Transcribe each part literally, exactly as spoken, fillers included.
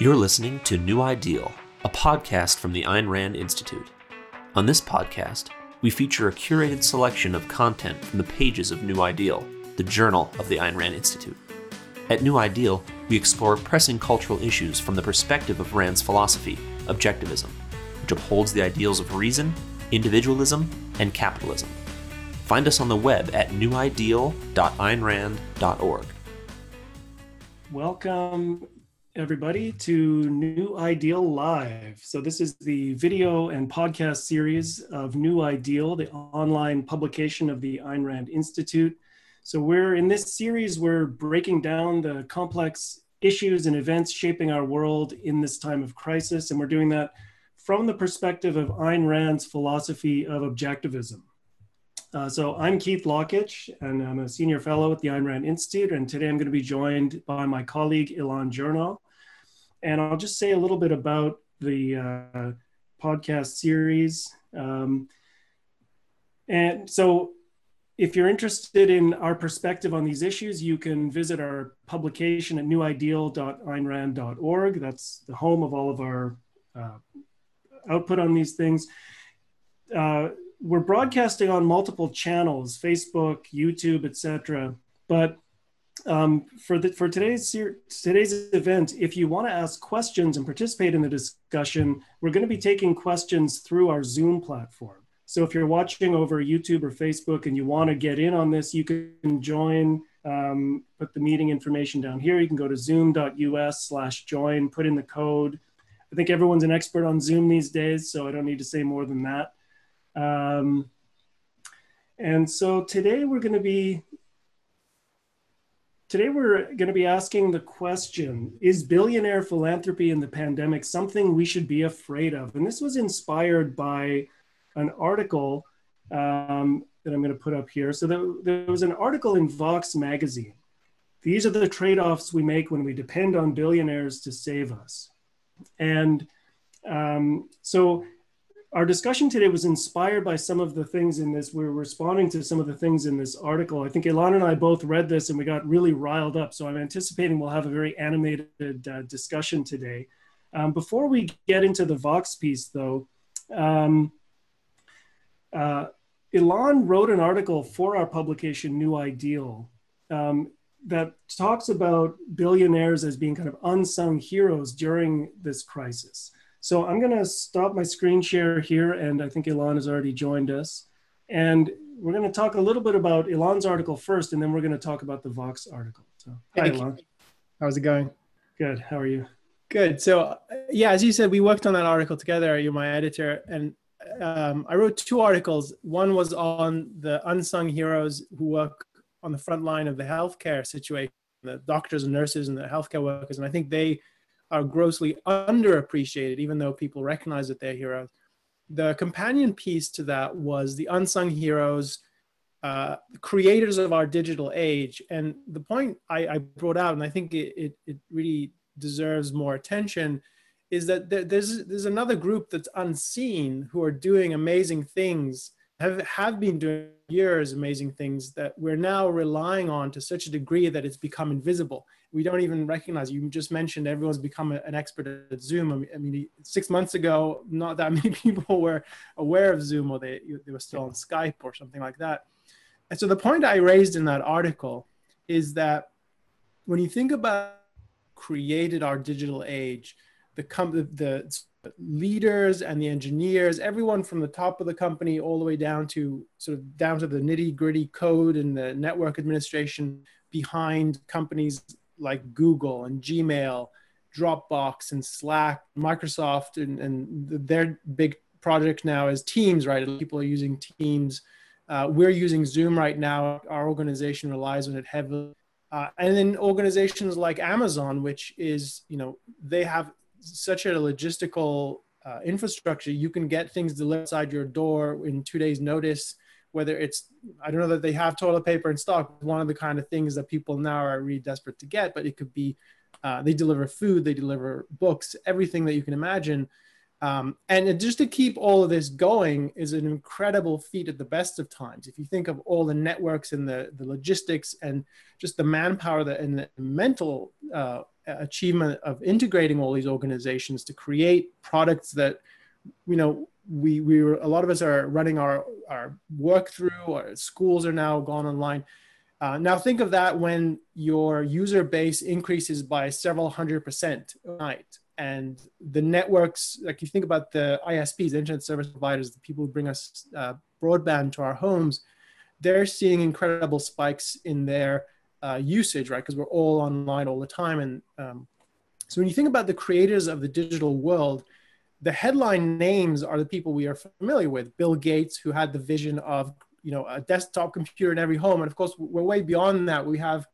You're listening to New Ideal, a podcast from the Ayn Rand Institute. On this podcast, we feature a curated selection of content from the pages of New Ideal, the journal of the Ayn Rand Institute. At New Ideal, we explore pressing cultural issues from the perspective of Rand's philosophy, Objectivism, which upholds the ideals of reason, individualism, and capitalism. Find us on the web at new ideal dot ayn rand dot org. Welcome, everybody, to New Ideal Live. So this is the video and podcast series of New Ideal, the online publication of the Ayn Rand Institute. So we're in this series, we're breaking down the complex issues and events shaping our world in this time of crisis. And we're doing that from the perspective of Ayn Rand's philosophy of objectivism. Uh, so I'm Keith Lockitch, and I'm a senior fellow at the Ayn Rand Institute, and today I'm going to be joined by my colleague, Ilan Journal. And I'll just say a little bit about the uh, podcast series. Um, and so if you're interested in our perspective on these issues, you can visit our publication at new ideal dot ayn rand dot org. That's the home of all of our uh, output on these things. Uh, We're broadcasting on multiple channels, Facebook, YouTube, et cetera. But um, for the, for today's, today's event, if you want to ask questions and participate in the discussion, we're going to be taking questions through our Zoom platform. So if you're watching over YouTube or Facebook and you want to get in on this, you can join, um, put the meeting information down here. You can go to zoom dot u s slash join, put in the code. I think everyone's an expert on Zoom these days, so I don't need to say more than that. Um, and so today we're going to be, today we're going to be asking the question, is billionaire philanthropy in the pandemic something we should be afraid of? And this was inspired by an article um, that I'm going to put up here. So there, there was an article in Vox magazine. These are the trade-offs we make when we depend on billionaires to save us. And um, so our discussion today was inspired by some of the things in this. We're responding to some of the things in this article. I think Ilan and I both read this and we got really riled up. So I'm anticipating we'll have a very animated uh, discussion today. Um, before we get into the Vox piece though, um, uh, Ilan wrote an article for our publication, New Ideal, um, that talks about billionaires as being kind of unsung heroes during this crisis. So I'm going to stop my screen share here, and I think Ilan has already joined us. And we're going to talk a little bit about Ilan's article first, and then we're going to talk about the Vox article. So, hi, hey, Ilan. How's it going? Good. How are you? Good. So, yeah, as you said, we worked on that article together. You're my editor. And um, I wrote two articles. One was on the unsung heroes who work on the front line of the healthcare situation, the doctors and nurses and the healthcare workers. And I think they are grossly underappreciated, even though people recognize that they're heroes. The companion piece to that was the unsung heroes, uh, creators of our digital age. And the point I, I brought out, and I think it, it, it really deserves more attention, is that there, there's, there's another group that's unseen who are doing amazing things, have, have been doing years amazing things that we're now relying on to such a degree that it's become invisible. We don't even recognize. You just mentioned everyone's become a, an expert at Zoom. I mean, I mean, six months ago, not that many people were aware of Zoom, or they, they were still on Skype or something like that. And so the point I raised in that article is that when you think about created our digital age, the, com the, the leaders and the engineers, everyone from the top of the company all the way down to sort of down to the nitty gritty code and the network administration behind companies like Google and Gmail, Dropbox and Slack, Microsoft, and, and their big project now is Teams, right? People are using Teams. Uh, we're using Zoom right now. Our organization relies on it heavily. Uh, and then organizations like Amazon, which is, you know, they have such a logistical uh, infrastructure. You can get things delivered inside your door in two days' notice. Whether it's, I don't know that they have toilet paper in stock, one of the kind of things that people now are really desperate to get, but it could be, uh, they deliver food, they deliver books, everything that you can imagine. Um, and just to keep all of this going is an incredible feat at the best of times. If you think of all the networks and the, the logistics and just the manpower that, and the mental uh, achievement of integrating all these organizations to create products that, you know, we, we were, a lot of us are running our, our work through, our schools are now gone online. Uh, now think of that when your user base increases by several hundred percent overnight, and the networks, like you think about the I S Ps, the internet service providers, the people who bring us uh, broadband to our homes, they're seeing incredible spikes in their uh, usage, right? Because we're all online all the time. And um, so when you think about the creators of the digital world, the headline names are the people we are familiar with. Bill Gates, who had the vision of, you know, a desktop computer in every home. And of course, we're way beyond that. We have,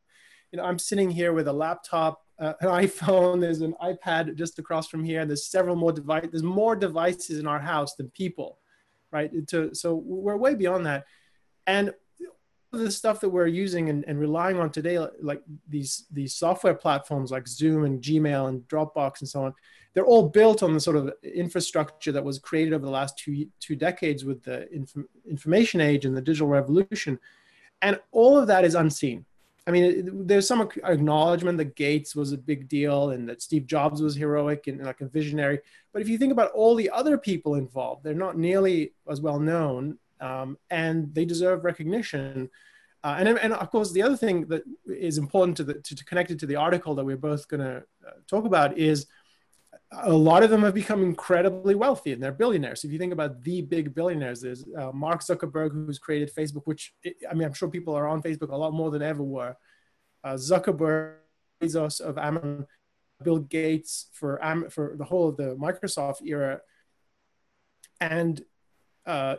you know, I'm sitting here with a laptop, uh, an iPhone, there's an iPad just across from here. There's several more devices. There's more devices in our house than people, right? To, so we're way beyond that. And the stuff that we're using and, and relying on today, like these, these software platforms like Zoom and Gmail and Dropbox and so on, they're all built on the sort of infrastructure that was created over the last two, two decades with the inf information age and the digital revolution. And all of that is unseen. I mean, it, there's some acknowledgement that Gates was a big deal and that Steve Jobs was heroic and, and like a visionary. But if you think about all the other people involved, they're not nearly as well known. Um, and they deserve recognition. Uh, and, and of course, the other thing that is important to, the, to, to connect it to the article that we're both going to uh, talk about is a lot of them have become incredibly wealthy and they're billionaires. So if you think about the big billionaires, there's uh, Mark Zuckerberg, who's created Facebook, which, I mean, I'm sure people are on Facebook a lot more than ever were. Uh, Zuckerberg, Bezos of Amazon, Bill Gates for, um, for the whole of the Microsoft era. And Uh,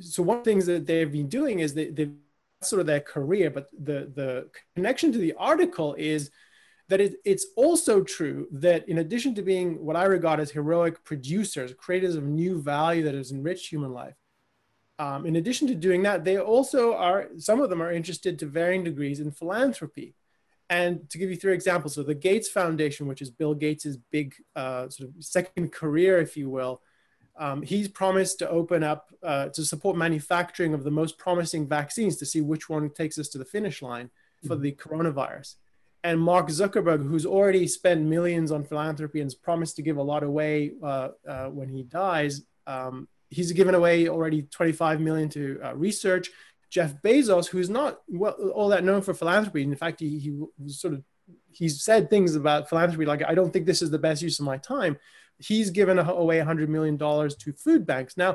so one of the things that they've been doing is they, they've sort of their career, but the, the connection to the article is that it, it's also true that in addition to being what I regard as heroic producers, creators of new value that has enriched human life, um, in addition to doing that, they also are, some of them are interested to varying degrees in philanthropy. And to give you three examples, so the Gates Foundation, which is Bill Gates's big uh, sort of second career, if you will, Um, he's promised to open up uh, to support manufacturing of the most promising vaccines to see which one takes us to the finish line for mm-hmm. the coronavirus. And Mark Zuckerberg, who's already spent millions on philanthropy and has promised to give a lot away uh, uh, when he dies, um, he's given away already twenty-five million dollars to uh, research. Jeff Bezos, who's not well, all that known for philanthropy, in fact, he, he was sort of he's said things about philanthropy like, I don't think this is the best use of my time. He's given away one hundred million dollars to food banks. Now,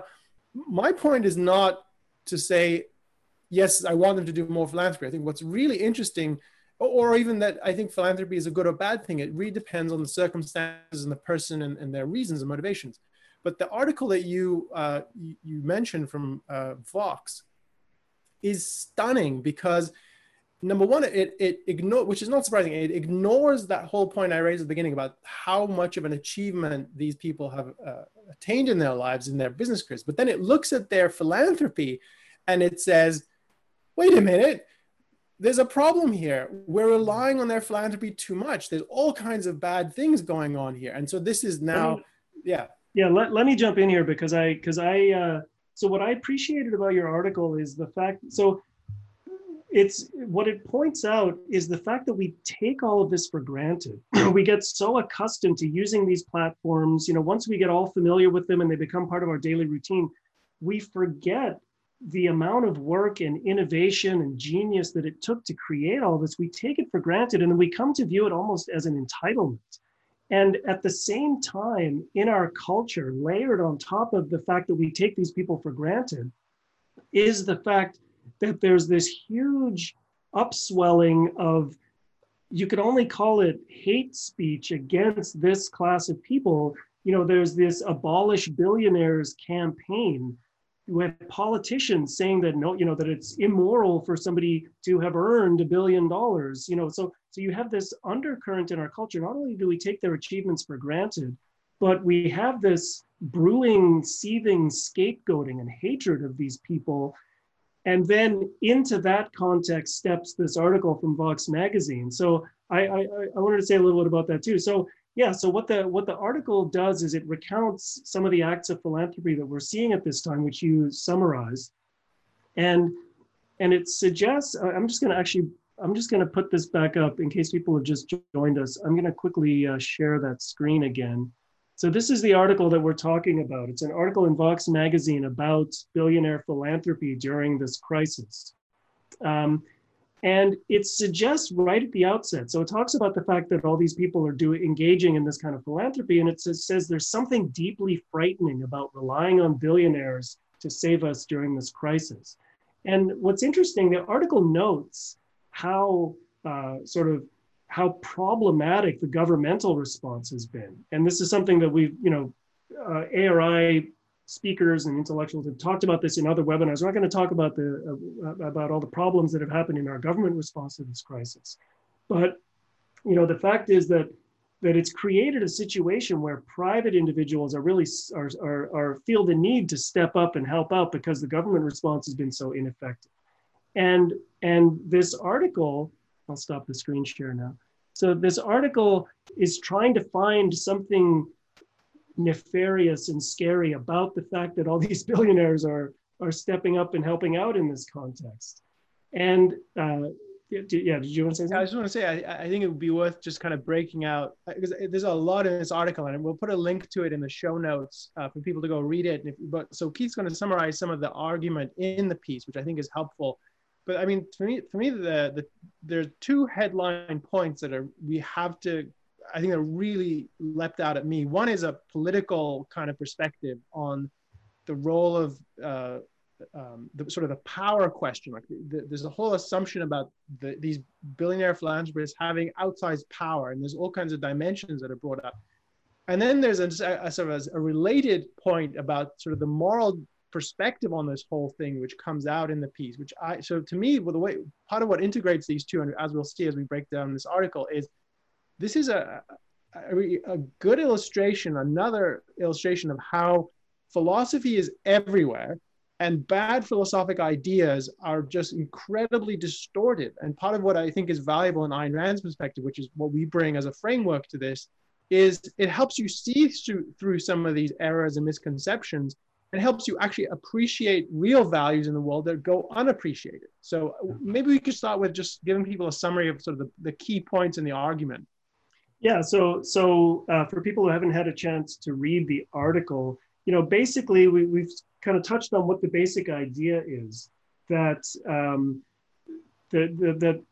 my point is not to say, yes, I want them to do more philanthropy. I think what's really interesting, or even that I think philanthropy is a good or bad thing, it really depends on the circumstances and the person and, and their reasons and motivations. But the article that you, uh, you mentioned from uh, Vox is stunning because number one, it, it ignore, which is not surprising, it ignores that whole point I raised at the beginning about how much of an achievement these people have uh, attained in their lives, in their business careers. But then it looks at their philanthropy and it says, wait a minute, there's a problem here. We're relying on their philanthropy too much. There's all kinds of bad things going on here. And so this is now, let me, yeah. Yeah, let, let me jump in here because I, because I uh, so what I appreciated about your article is the fact, so It's what it points out is the fact that we take all of this for granted. We get so accustomed to using these platforms, you know, once we get all familiar with them and they become part of our daily routine, we forget the amount of work and innovation and genius that it took to create all this. We take it for granted and then we come to view it almost as an entitlement. And at the same time, in our culture, layered on top of the fact that we take these people for granted, is the fact that there's this huge upswelling of, you could only call it hate speech against this class of people. You know, there's this abolish billionaires campaign with politicians saying that no, you know, that it's immoral for somebody to have earned a billion dollars. You know, so so you have this undercurrent in our culture. Not only do we take their achievements for granted, but we have this brewing, seething scapegoating and hatred of these people. And then into that context steps this article from Vox magazine. So I, I, I wanted to say a little bit about that too. So yeah, so what the, what the article does is it recounts some of the acts of philanthropy that we're seeing at this time, which you summarized. And, and it suggests, I'm just gonna actually I'm just going to put this back up in case people have just joined us. I'm going to quickly uh, share that screen again. So this is the article that we're talking about. It's an article in Vox magazine about billionaire philanthropy during this crisis. Um, and it suggests right at the outset, so it talks about the fact that all these people are do, engaging in this kind of philanthropy, and it says, says there's something deeply frightening about relying on billionaires to save us during this crisis. And what's interesting, the article notes how uh, sort of how problematic the governmental response has been. And this is something that we've, you know, uh, A R I speakers and intellectuals have talked about this in other webinars. We're not going to talk about the uh, about all the problems that have happened in our government response to this crisis. But, you know, the fact is that that it's created a situation where private individuals are really are, are, are feel the need to step up and help out because the government response has been so ineffective. And, and this article, I'll stop the screen share now. So this article is trying to find something nefarious and scary about the fact that all these billionaires are, are stepping up and helping out in this context. And uh, yeah, did you want to say something? I just want to say, I, I think it would be worth just kind of breaking out, because there's a lot in this article, and we'll put a link to it in the show notes uh, for people to go read it. And if, but, so Keith's going to summarize some of the argument in the piece, which I think is helpful. But I mean, for me, for me, the, the there are two headline points that are we have to, I think, that really leapt out at me. One is a political kind of perspective on the role of uh, um, the sort of the power question. Like, the, there's a whole assumption about the, these billionaire philanthropists having outsized power, and there's all kinds of dimensions that are brought up. And then there's a, a sort of a related point about sort of the moral perspective on this whole thing, which comes out in the piece, which I, so to me, well, the way, part of what integrates these two, and as we'll see as we break down this article, is this is a, a, a good illustration, another illustration of how philosophy is everywhere and bad philosophic ideas are just incredibly distorted. And part of what I think is valuable in Ayn Rand's perspective, which is what we bring as a framework to this, is it helps you see through, through some of these errors and misconceptions. It helps you actually appreciate real values in the world that go unappreciated. So maybe we could start with just giving people a summary of sort of the, the key points in the argument. Yeah, so so uh, for people who haven't had a chance to read the article, you know, basically we, we've kind of touched on what the basic idea is, that um, the, the, the,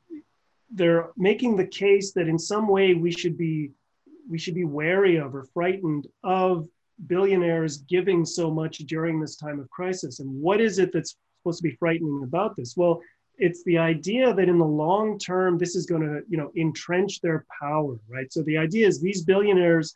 they're making the case that in some way we should be, we should be wary of or frightened of billionaires giving so much during this time of crisis. And what is it that's supposed to be frightening about this? Well, it's the idea that in the long term, this is going to, you know, entrench their power, right? So the idea is these billionaires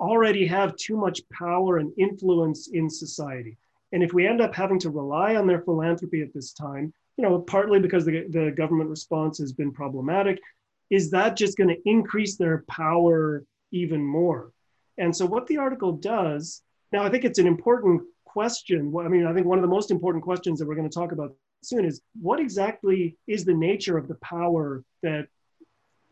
already have too much power and influence in society. And if we end up having to rely on their philanthropy at this time, you know, partly because the, the government response has been problematic, is that just going to increase their power even more? And so what the article does, now I think it's an important question. I mean, I think one of the most important questions that we're going to talk about soon is, what exactly is the nature of the power that,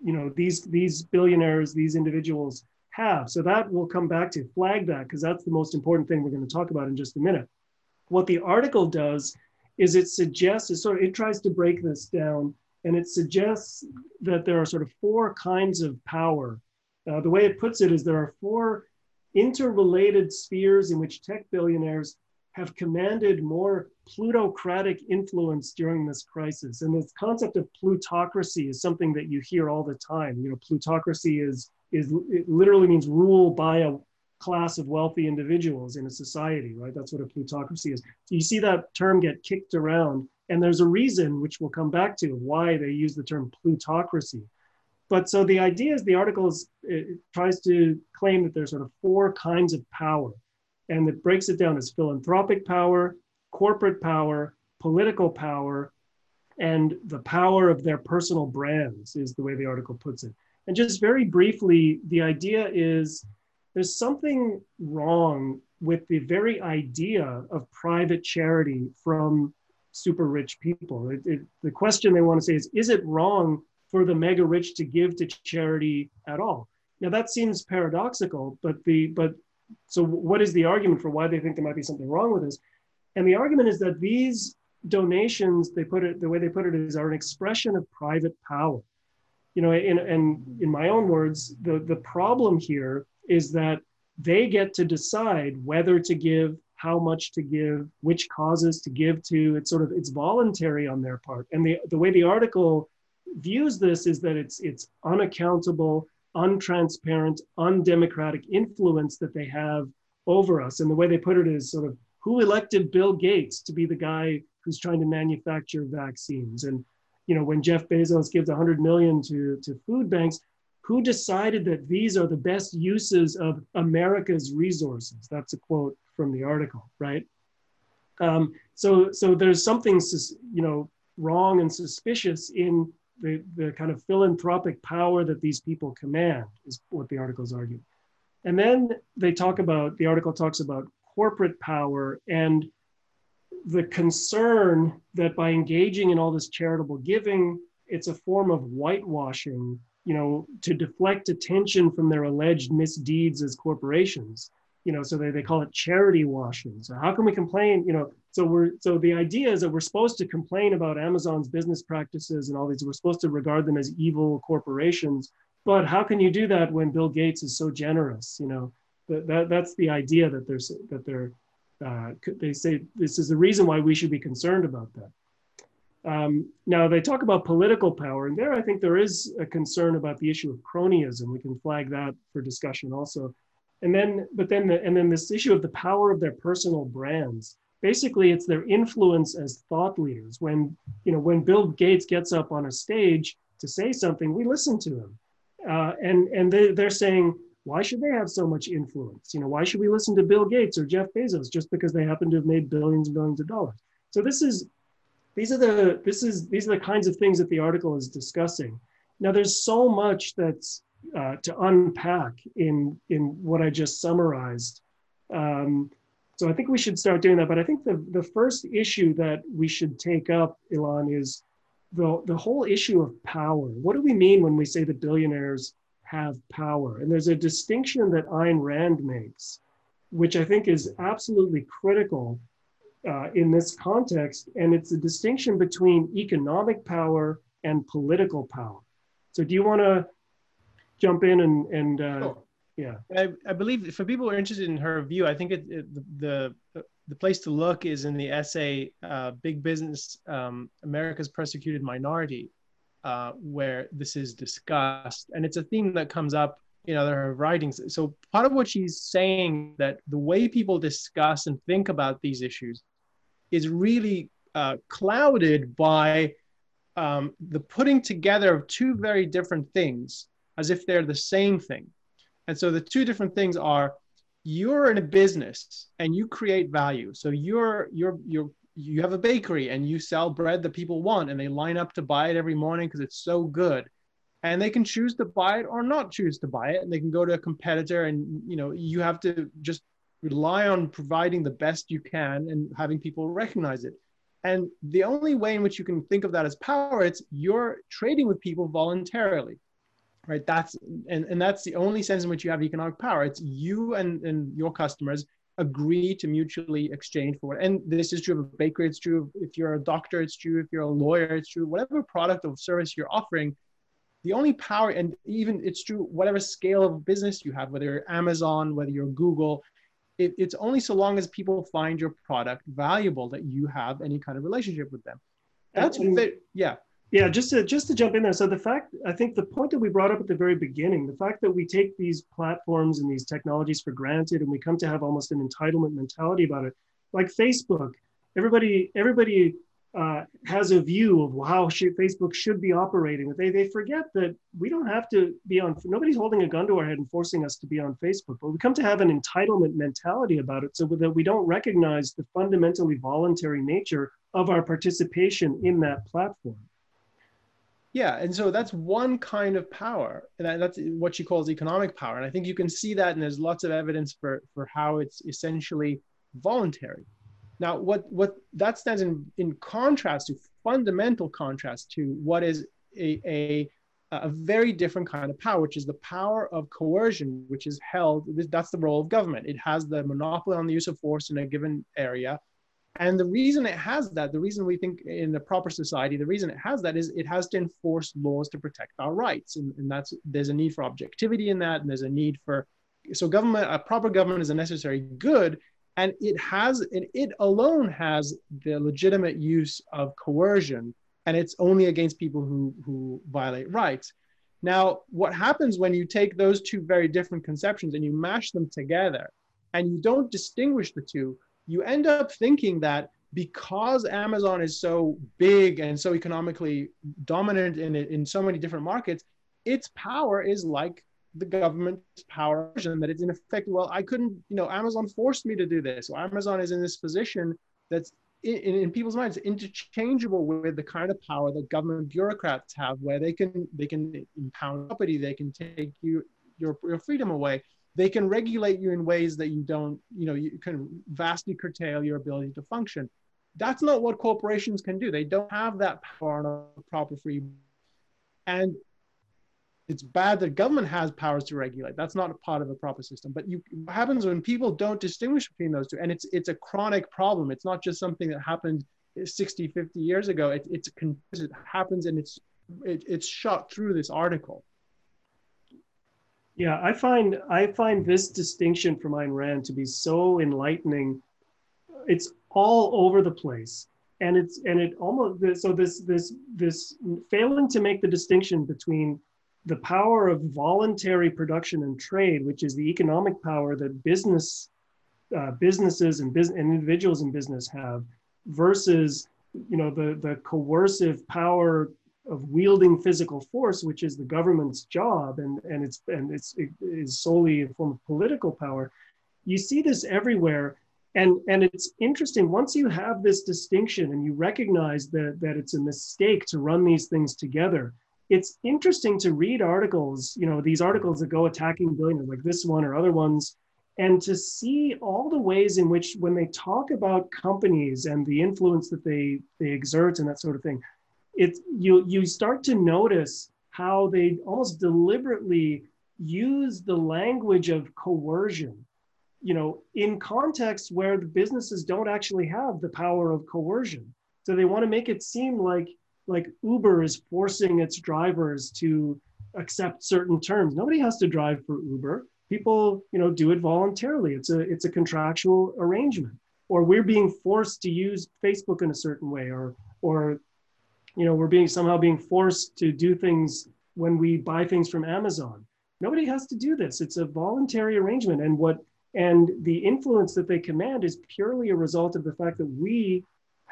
you know, these, these billionaires, these individuals have? So that we'll come back to, flag that, because that's the most important thing we're going to talk about in just a minute. What the article does is it suggests, it sort of, it tries to break this down, and it suggests that there are sort of four kinds of power. Uh, the way it puts it is there are four interrelated spheres in which tech billionaires have commanded more plutocratic influence during this crisis. And this concept of plutocracy is something that you hear all the time. You know, plutocracy is, is it literally means rule by a class of wealthy individuals in a society, right? That's what a plutocracy is. So you see that term get kicked around, and there's a reason, which we'll come back to, why they use the term plutocracy. But so the idea is, the article is, it tries to claim that there's sort of four kinds of power, and it breaks it down as philanthropic power, corporate power, political power, and the power of their personal brands is the way the article puts it. And just very briefly, the idea is there's something wrong with the very idea of private charity from super rich people. It, it, the question they want to say is, is it wrong for the mega rich to give to charity at all? Now that seems paradoxical, but the, but so what is the argument for why they think there might be something wrong with this? And the argument is that these donations, they put it, the way they put it is, are an expression of private power. You know, and in, in, in my own words, the, the problem here is that they get to decide whether to give, how much to give, which causes to give to. It's sort of, it's voluntary on their part. And the, the way the article views this is that it's, it's unaccountable, untransparent, undemocratic influence that they have over us. And the way they put it is sort of, who elected Bill Gates to be the guy who's trying to manufacture vaccines? And, you know, when Jeff Bezos gives one hundred million dollars to, to food banks, who decided that these are the best uses of America's resources? That's a quote from the article, right? Um, so, so there's something, you know, wrong and suspicious in the, the kind of philanthropic power that these people command, is what the article's arguing. And then they talk about, the article talks about corporate power and the concern that by engaging in all this charitable giving, it's a form of whitewashing, you know, to deflect attention from their alleged misdeeds as corporations, you know, so they, they call it charity washing. So how can we complain, you know, so we're, so the idea is that we're supposed to complain about Amazon's business practices and all these, we're supposed to regard them as evil corporations, but how can you do that when Bill Gates is so generous, you know? That, that, that's the idea that there's, that they're, uh, they say this is the reason why we should be concerned about that. Um, now they talk about political power, and there I think there is a concern about the issue of cronyism. We can flag that for discussion also. And then, but then, the, and then this issue of the power of their personal brands. Basically, it's their influence as thought leaders. When, you know, when Bill Gates gets up on a stage to say something, we listen to him, uh, and and they, they're saying, why should they have so much influence? You know, why should we listen to Bill Gates or Jeff Bezos just because they happen to have made billions and billions of dollars? So this is, these are the, this is, these are the kinds of things that the article is discussing. Now, there's so much that's uh, to unpack in in what I just summarized. Um, so I think we should start doing that. But I think the the first issue that we should take up, Ilan, is the the whole issue of power. What do we mean when we say the billionaires have power? And there's a distinction that Ayn Rand makes, which I think is absolutely critical uh, in this context. And it's a distinction between economic power and political power. So do you want to jump in and, and uh, sure. yeah. I, I believe for people who are interested in her view, I think it, it, the, the place to look is in the essay, uh, Big Business, um, America's Persecuted Minority, Uh, where this is discussed. And it's a theme that comes up in other writings. So part of what she's saying, that the way people discuss and think about these issues is really uh, clouded by um, the putting together of two very different things as if they're the same thing. And so the two different things are, you're in a business and you create value. So you're, you're, you're, you have a bakery and you sell bread that people want and they line up to buy it every morning because it's so good, and they can choose to buy it or not choose to buy it. And they can go to a competitor, and, you know, you have to just rely on providing the best you can and having people recognize it. And the only way in which you can think of that as power, it's you're trading with people voluntarily, right? That's, and, and that's the only sense in which you have economic power. It's you and, and your customers agree to mutually exchange for it. And this is true of a bakery, it's true. If you're a doctor, it's true. If you're a lawyer, it's true. Whatever product or service you're offering, the only power, and even it's true, whatever scale of business you have, whether you're Amazon, whether you're Google, it, it's only so long as people find your product valuable that you have any kind of relationship with them. That's, and, they, yeah. Yeah, just to, just to jump in there. So the fact, I think the point that we brought up at the very beginning, the fact that we take these platforms and these technologies for granted, and we come to have almost an entitlement mentality about it, like Facebook, everybody everybody uh, has a view of how should, Facebook should be operating. They, they forget that we don't have to be on, nobody's holding a gun to our head and forcing us to be on Facebook, but we come to have an entitlement mentality about it so that we don't recognize the fundamentally voluntary nature of our participation in that platform. Yeah, and so that's one kind of power, and that's what she calls economic power. And I think you can see that, and there's lots of evidence for, for how it's essentially voluntary. Now, what, what that stands in, in contrast to, fundamental contrast to what is a, a, a very different kind of power, which is the power of coercion, which is held, that's the role of government. It has the monopoly on the use of force in a given area, And the reason it has that, the reason we think in a proper society, the reason it has that is it has to enforce laws to protect our rights. And, and that's, there's a need for objectivity in that. And there's a need for, so government, a proper government is a necessary good. And it has, and it alone has the legitimate use of coercion. And it's only against people who, who violate rights. Now, what happens when you take those two very different conceptions and you mash them together and you don't distinguish the two, you end up thinking that because Amazon is so big and so economically dominant in, in so many different markets, its power is like the government's power, and that it's in effect, well, I couldn't, you know, Amazon forced me to do this. So Amazon is in this position that's in, in, in people's minds interchangeable with the kind of power that government bureaucrats have, where they can they can impound property, they can take you your, your freedom away. They can regulate you in ways that you don't, you know, you can vastly curtail your ability to function. That's not what corporations can do. They don't have that power on a proper free. And it's bad that government has powers to regulate. That's not a part of a proper system. But you, what happens when people don't distinguish between those two, and it's it's a chronic problem. It's not just something that happened sixty, fifty years ago. It, it's it happens and it's it, it's shot through this article. Yeah, I find I find this distinction from Ayn Rand to be so enlightening. It's all over the place, and it's and it almost so this this this failing to make the distinction between the power of voluntary production and trade, which is the economic power that business uh, businesses and business and individuals in business have, versus you know the the coercive power of wielding physical force, which is the government's job, and, and it's and it's it is solely a form of political power. You see this everywhere, and, and it's interesting, once you have this distinction and you recognize that, that it's a mistake to run these things together, it's interesting to read articles, you know, these articles that go attacking billionaires, like this one or other ones, and to see all the ways in which when they talk about companies and the influence that they, they exert and that sort of thing, It's, you, you start to notice how they almost deliberately use the language of coercion, you know, in contexts where the businesses don't actually have the power of coercion. So they want to make it seem like, like Uber is forcing its drivers to accept certain terms. Nobody has to drive for Uber. People, you know, do it voluntarily. It's a, it's a contractual arrangement. Or we're being forced to use Facebook in a certain way, or, or, you know, we're being somehow being forced to do things when we buy things from Amazon. Nobody has to do this. It's a voluntary arrangement. And what and the influence that they command is purely a result of the fact that we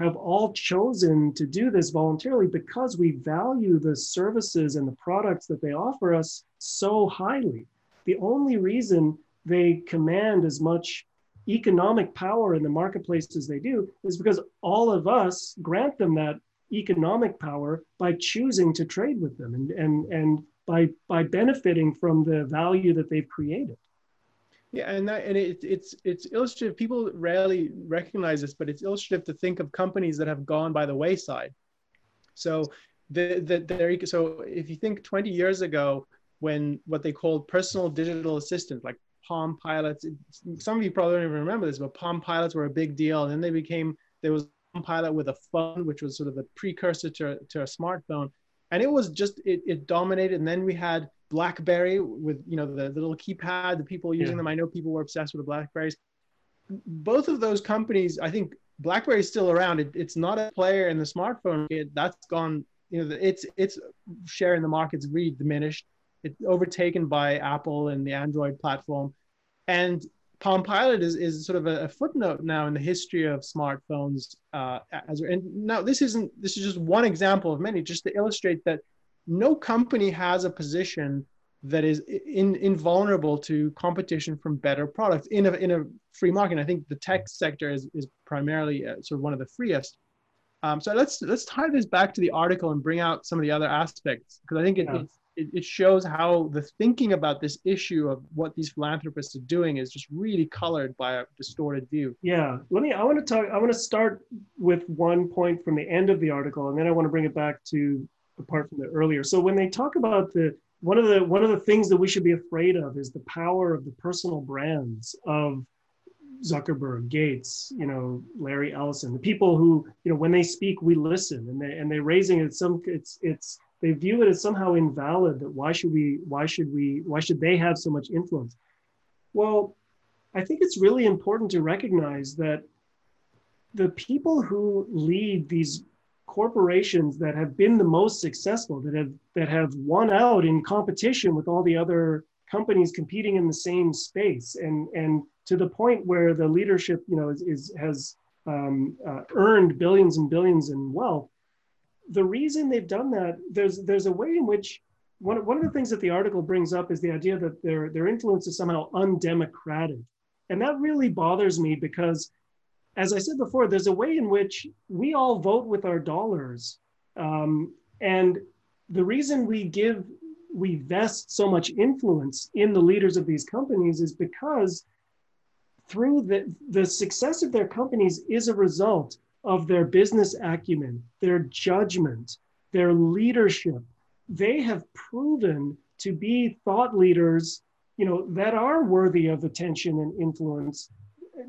have all chosen to do this voluntarily because we value the services and the products that they offer us so highly. The only reason they command as much economic power in the marketplace as they do is because all of us grant them that economic power by choosing to trade with them and, and, and by, by benefiting from the value that they've created. Yeah, and, that, and it, it's, it's illustrative. People rarely recognize this, but it's illustrative to think of companies that have gone by the wayside. So, the, the, their, so if you think twenty years ago, when what they called personal digital assistants, like Palm Pilots, some of you probably don't even remember this, but Palm Pilots were a big deal. And then they became, there was Pilot with a phone, which was sort of a precursor to, to a smartphone, and it was just it, it dominated. And then we had BlackBerry with you know the, the little keypad, the people using yeah. them. I know people were obsessed with the BlackBerries. Both of those companies, I think BlackBerry is still around. It, it's not a player in the smartphone. It, that's gone. You know, its its share in the market's really diminished. It's overtaken by Apple and the Android platform, and Palm Pilot is, is sort of a, a footnote now in the history of smartphones. Uh, as, and now this isn't, this is just one example of many, just to illustrate that no company has a position that is in, invulnerable to competition from better products in a, in a free market. I think the tech sector is, is primarily uh, sort of one of the freest. Um, so let's, let's tie this back to the article and bring out some of the other aspects, because I think it, yeah. it's, it shows how the thinking about this issue of what these philanthropists are doing is just really colored by a distorted view. Yeah, let me, I want to talk, I want to start with one point from the end of the article, and then I want to bring it back to the part from the earlier. So when they talk about the, one of the, one of the things that we should be afraid of is the power of the personal brands of Zuckerberg, Gates, you know, Larry Ellison, the people who, you know, when they speak, we listen, and they and they're raising it. Some it's it's they view it as somehow invalid. That why should we? Why should we? Why should they have so much influence? Well, I think it's really important to recognize that the people who lead these corporations that have been the most successful, that have that have won out in competition with all the other companies competing in the same space, and and to the point where the leadership, you know, is, is has um, uh, earned billions and billions in wealth. The reason they've done that, there's there's a way in which one one of the things that the article brings up is the idea that their their influence is somehow undemocratic, and that really bothers me because, as I said before, there's a way in which we all vote with our dollars, um, and the reason we give. we vest so much influence in the leaders of these companies is because through the, the success of their companies is a result of their business acumen, their judgment, their leadership. They have proven to be thought leaders, you know, that are worthy of attention and influence.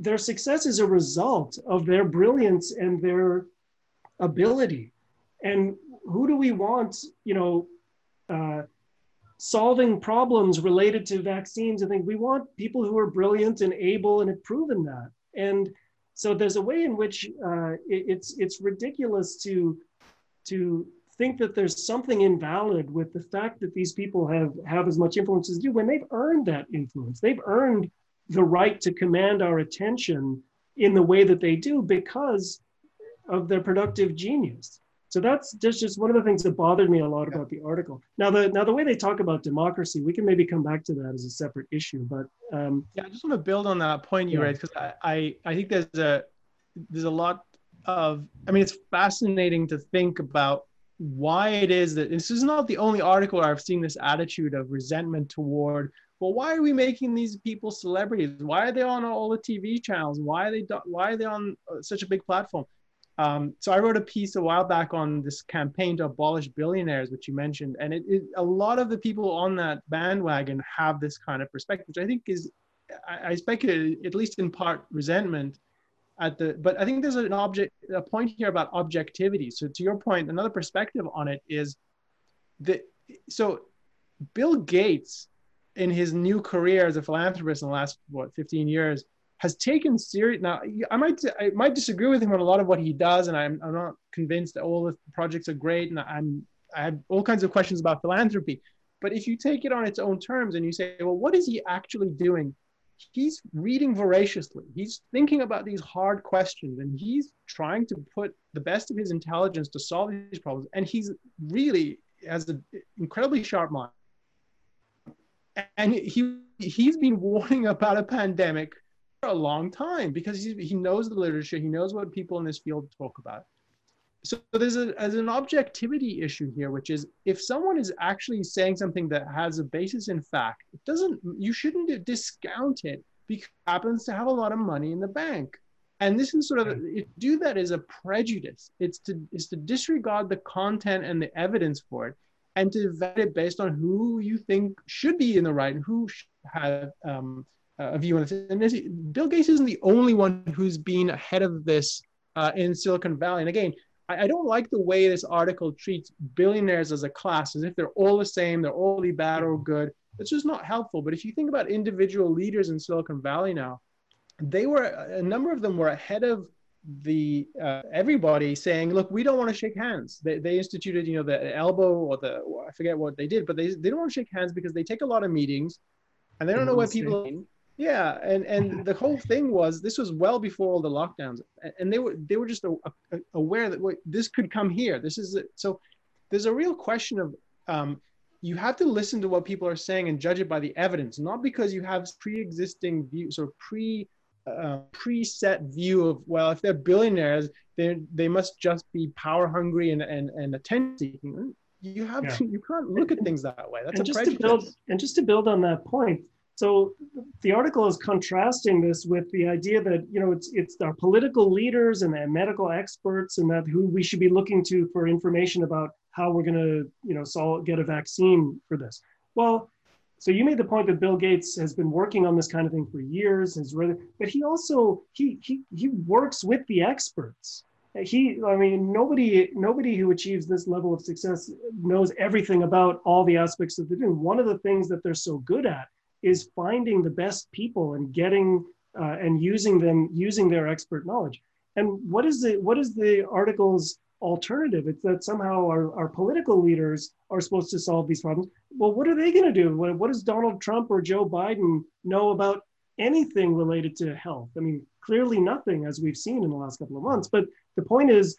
Their success is a result of their brilliance and their ability. And who do we want, you know, uh, solving problems related to vaccines? I think we want people who are brilliant and able and have proven that. And so there's a way in which uh, it, it's it's ridiculous to to think that there's something invalid with the fact that these people have, have as much influence as you when they've earned that influence. They've earned the right to command our attention in the way that they do because of their productive genius. So that's just, just one of the things that bothered me a lot about the article. Now, the now the way they talk about democracy, we can maybe come back to that as a separate issue. But um, yeah, I just want to build on that point you yeah. raised because I, I I think there's a there's a lot of I mean it's fascinating to think about why it is that this is not the only article I've seen this attitude of resentment toward. Well, why are we making these people celebrities? Why are they on all the T V channels? Why are they why are they on such a big platform? Um, so I wrote a piece a while back on this campaign to abolish billionaires, which you mentioned, and it, it, a lot of the people on that bandwagon have this kind of perspective, which I think is, I, I speculate, at least in part, resentment at the, but I think there's an object, a point here about objectivity. So to your point, another perspective on it is that, so Bill Gates in his new career as a philanthropist in the last, what, fifteen years, has taken serious, now I might I might disagree with him on a lot of what he does, and I'm, I'm not convinced that all the projects are great, and I'm I have all kinds of questions about philanthropy. But if you take it on its own terms and you say, well, what is he actually doing? He's reading voraciously. He's thinking about these hard questions, and he's trying to put the best of his intelligence to solve these problems. And he's really has an incredibly sharp mind. And he he's been warning about a pandemic a long time because he, he knows the literature, he knows what people in this field talk about. So there's, a, there's an objectivity issue here, which is if someone is actually saying something that has a basis in fact, it doesn't, you shouldn't discount it because it happens to have a lot of money in the bank. And this is sort of, if you do that as a prejudice, it's to, it's to disregard the content and the evidence for it and to vet it based on who you think should be in the right and who should have um, Uh, a view on this. And this, Bill Gates isn't the only one who's been ahead of this uh, in Silicon Valley. And again, I, I don't like the way this article treats billionaires as a class, as if they're all the same, they're all the bad or good. It's just not helpful. But if you think about individual leaders in Silicon Valley now, they were, a number of them were ahead of the uh, everybody saying, look, we don't want to shake hands. They, they instituted, you know, the elbow or the, I forget what they did, but they, they don't want to shake hands because they take a lot of meetings and they don't know where people are. Yeah, and, and the whole thing was, this was well before all the lockdowns, and they were they were just aware that wait, this could come here. This is it. So there's a real question of um, you have to listen to what people are saying and judge it by the evidence, not because you have pre-existing view, sort of pre uh, preset view of, well, if they're billionaires, they they must just be power hungry and and and attention seeking. You have yeah. to, you can't look at things that way. That's and a just prejudice. To build, and just to build on that point. So the article is contrasting this with the idea that, you know, it's it's our political leaders and the medical experts and that who we should be looking to for information about how we're going to, you know, solve, get a vaccine for this. Well, So you made the point that Bill Gates has been working on this kind of thing for years, has really, but he also, he he he works with the experts. He, I mean, nobody nobody who achieves this level of success knows everything about all the aspects that they're doing. One of the things that they're so good at is finding the best people and getting uh, and using them, using their expert knowledge. And what is the, what is the article's alternative? It's that somehow our, our political leaders are supposed to solve these problems. Well, what are they going to do? What, what does Donald Trump or Joe Biden know about anything related to health? I mean, clearly nothing, as we've seen in the last couple of months. But the point is,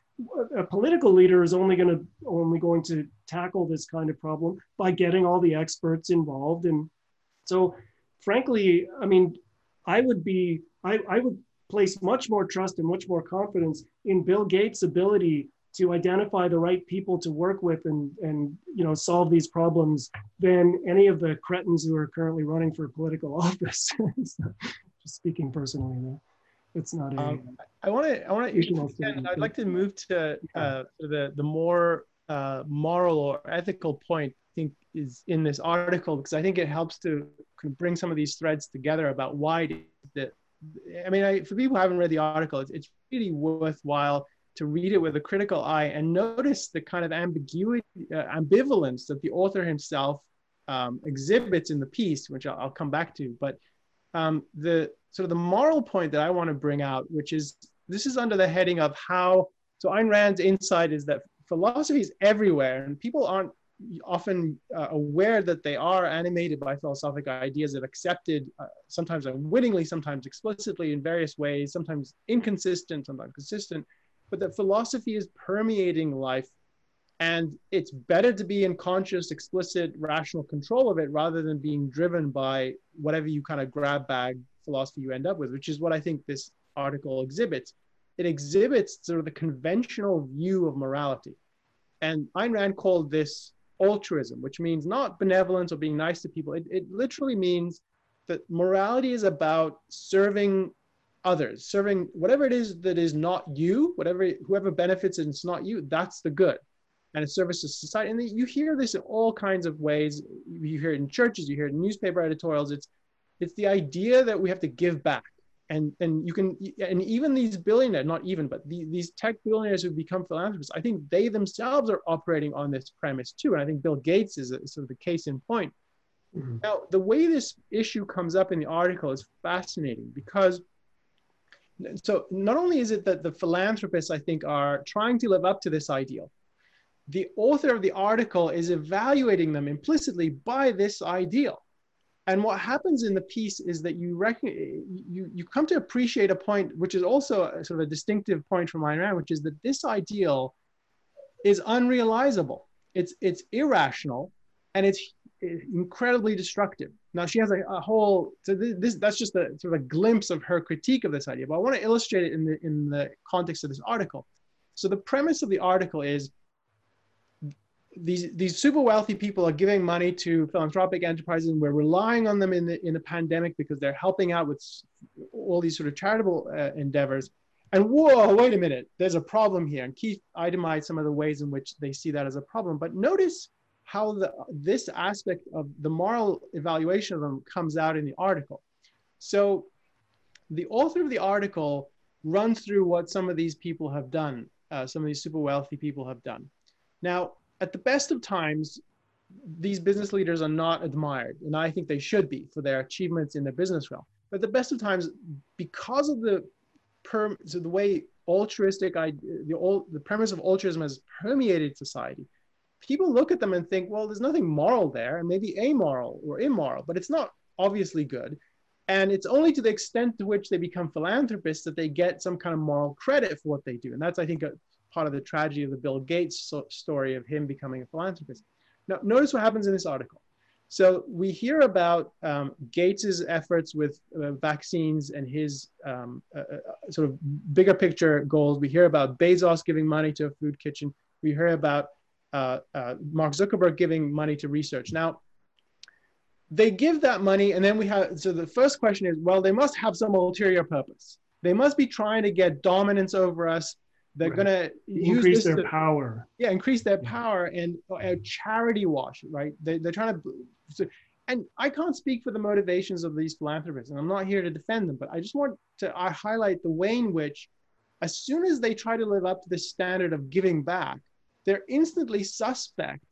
a political leader is only going to only going to tackle this kind of problem by getting all the experts involved. And so, frankly, I mean, I would be I, I would place much more trust and much more confidence in Bill Gates' ability to identify the right people to work with and, and you know, solve these problems than any of the cretins who are currently running for political office. So, just speaking personally, though. It's not a, um, I want to. I want to. I'd like to move to uh, the the more uh, moral or ethical point. I think is in this article, because I think it helps to kind of bring some of these threads together about why that. I mean, I, for people who haven't read the article, it's, it's really worthwhile to read it with a critical eye and notice the kind of ambiguity, uh, ambivalence that the author himself um, exhibits in the piece, which I'll, I'll come back to, but. Um, the sort of the moral point that I want to bring out, which is, this is under the heading of how, so Ayn Rand's insight is that philosophy is everywhere and people aren't often uh, aware that they are animated by philosophic ideas that are accepted, uh, sometimes unwittingly, sometimes explicitly in various ways, sometimes inconsistent, sometimes consistent, but that philosophy is permeating life and it's better to be in conscious, explicit, rational control of it rather than being driven by whatever you kind of grab bag philosophy you end up with, which is what I think this article exhibits. It exhibits sort of the conventional view of morality. And Ayn Rand called this altruism, which means not benevolence or being nice to people. It, it literally means that morality is about serving others, serving whatever it is that is not you, whatever, whoever benefits and it's not you, that's the good. And a service to society. And you hear this in all kinds of ways. You hear it in churches, you hear it in newspaper editorials. It's it's the idea that we have to give back. And and you can, and even these billionaires, not even, but the, these tech billionaires who've become philanthropists, I think they themselves are operating on this premise too. And I think Bill Gates is, a, is sort of the case in point. Mm-hmm. Now, the way this issue comes up in the article is fascinating because so not only is it that the philanthropists, I think, are trying to live up to this ideal, the author of the article is evaluating them implicitly by this ideal. And what happens in the piece is that you, you, you come to appreciate a point, which is also a, sort of a distinctive point from Ayn Rand, which is that this ideal is unrealizable. It's, it's irrational and it's incredibly destructive. Now she has a, a whole, so this, that's just a sort of a glimpse of her critique of this idea, but I want to illustrate it in the, in the context of this article. So the premise of the article is, These, these super wealthy people are giving money to philanthropic enterprises and we're relying on them in the, in the pandemic because they're helping out with all these sort of charitable uh, endeavors. And whoa, wait a minute, there's a problem here. And Keith itemized some of the ways in which they see that as a problem. But notice how the, this aspect of the moral evaluation of them comes out in the article. So the author of the article runs through what some of these people have done, uh, some of these super wealthy people have done. Now, at the best of times, these business leaders are not admired, and I think they should be for their achievements in their business realm. But at the best of times, because of the perm, so the way altruistic, the, the premise of altruism has permeated society, people look at them and think, well, there's nothing moral there, and maybe amoral or immoral, but it's not obviously good. And it's only to the extent to which they become philanthropists that they get some kind of moral credit for what they do. And that's, I think, a part of the tragedy of the Bill Gates so story of him becoming a philanthropist. Now, notice what happens in this article. So we hear about um, Gates's efforts with uh, vaccines and his um, uh, uh, sort of bigger picture goals. We hear about Bezos giving money to a food kitchen. We hear about uh, uh, Mark Zuckerberg giving money to research. Now, they give that money and then we have, so the first question is, well, they must have some ulterior purpose. They must be trying to get dominance over us. They're right. Going to increase their to, power. Yeah, increase their yeah. power and a charity wash, right? They, they're trying to, so And I can't speak for the motivations of these philanthropists, and I'm not here to defend them, but I just want to I highlight the way in which, as soon as they try to live up to this standard of giving back, they're instantly suspect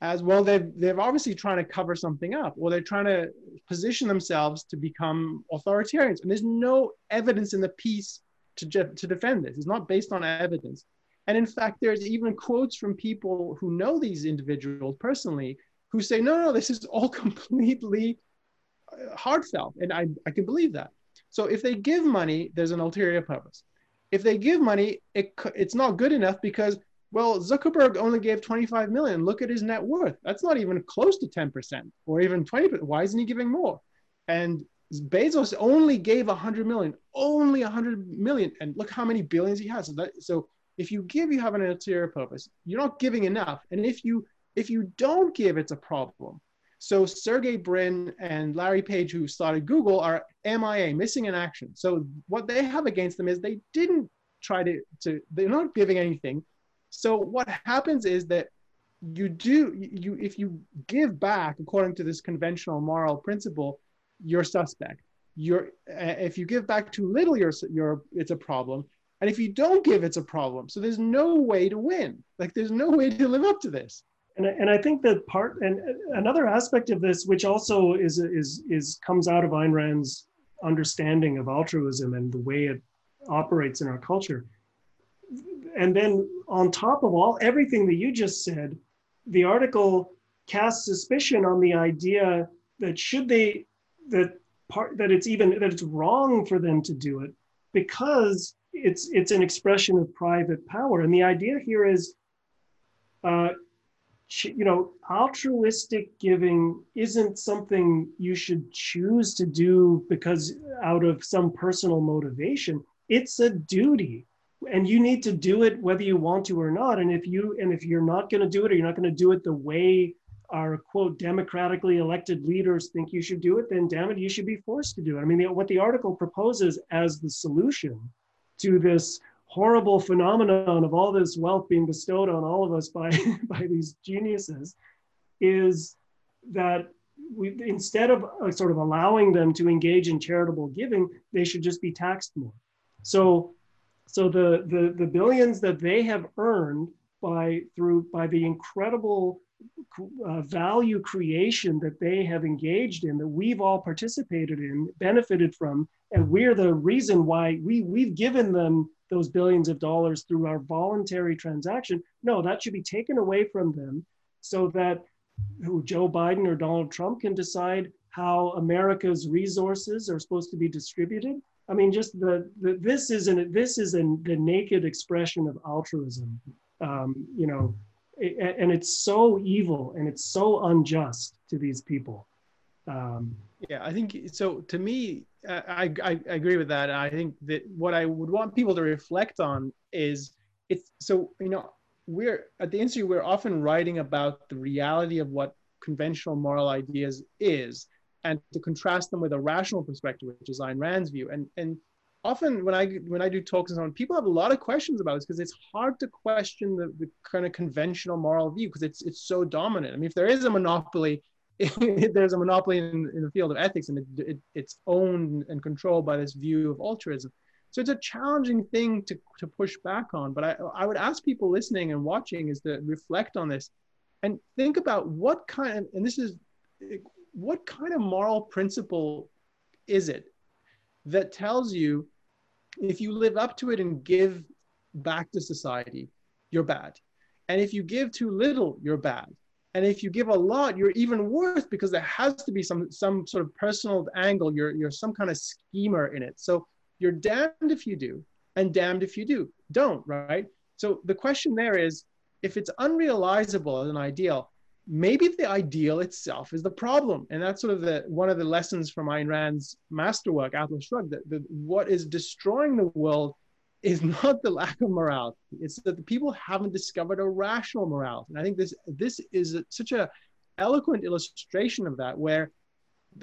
as, well, they've, they're obviously trying to cover something up, or they're trying to position themselves to become authoritarians. And there's no evidence in the piece to, to defend this. It's not based on evidence. And in fact, there's even quotes from people who know these individuals personally who say, no, no, this is all completely heartfelt. And I, I can believe that. So if they give money, there's an ulterior purpose. If they give money, it, it's not good enough because, well, Zuckerberg only gave twenty-five million. Look at his net worth. That's not even close to ten percent or even twenty percent. Why isn't he giving more? And Bezos only gave one hundred million, only one hundred million. And look how many billions he has. So, that, so if you give, you have an ulterior purpose. You're not giving enough. And if you If you don't give, it's a problem. So Sergey Brin and Larry Page, who started Google, are M I A, missing in action. So what they have against them is they didn't try to, to they're not giving anything. So what happens is that you do, you if you give back according to this conventional moral principle, you're suspect. You're, if you give back too little, you're, you're, it's a problem. And if you don't give, it's a problem. So there's no way to win. Like there's no way to live up to this. And, and I think that part, and another aspect of this, which also is, is, is comes out of Ayn Rand's understanding of altruism and the way it operates in our culture. And then on top of all, everything that you just said, the article casts suspicion on the idea that should they, that part, that it's even, that it's wrong for them to do it because it's, it's an expression of private power. And the idea here is, uh, you know, altruistic giving isn't something you should choose to do because out of some personal motivation. It's a duty, and you need to do it whether you want to or not. And if you and if you're not going to do it, or you're not going to do it the way our quote democratically elected leaders think you should do it, then damn it, you should be forced to do it. I mean, the, what the article proposes as the solution to this horrible phenomenon of all this wealth being bestowed on all of us by, by these geniuses is that we, instead of sort of allowing them to engage in charitable giving, they should just be taxed more. So, so the, the, the billions that they have earned by, through, by the incredible uh, value creation that they have engaged in, that we've all participated in, benefited from, and we're the reason why we, we've given them those billions of dollars through our voluntary transaction. No, that should be taken away from them so that who Joe Biden or Donald Trump can decide how America's resources are supposed to be distributed. I mean, just the, the this is an this is an the naked expression of altruism, um, you know, it, and it's so evil and it's so unjust to these people. Um, yeah, I think so. To me, Uh, I, I, I agree with that. I think that what I would want people to reflect on is it's so, you know, we're at the Institute, we're often writing about the reality of what conventional moral ideas is and to contrast them with a rational perspective, which is Ayn Rand's view. And, and often when I, when I do talks and so on, people have a lot of questions about this because it's hard to question the, the kind of conventional moral view because it's, it's so dominant. I mean, if there is a monopoly, there's a monopoly in, in the field of ethics and it, it, it's owned and controlled by this view of altruism. So it's a challenging thing to, to push back on. But I, I would ask people listening and watching is to reflect on this and think about what kind of, and this is, what kind of moral principle is it that tells you if you live up to it and give back to society, you're bad. And if you give too little, you're bad. And if you give a lot, you're even worse because there has to be some, some sort of personal angle. You're, you're some kind of schemer in it. So you're damned if you do and damned if you do, don't, right? So the question there is, if it's unrealizable as an ideal, maybe the ideal itself is the problem. And that's sort of the, one of the lessons from Ayn Rand's masterwork, Atlas Shrugged, that the, what is destroying the world is not the lack of morality. It's that the people haven't discovered a rational morality. And I think this this is a, such a eloquent illustration of that, where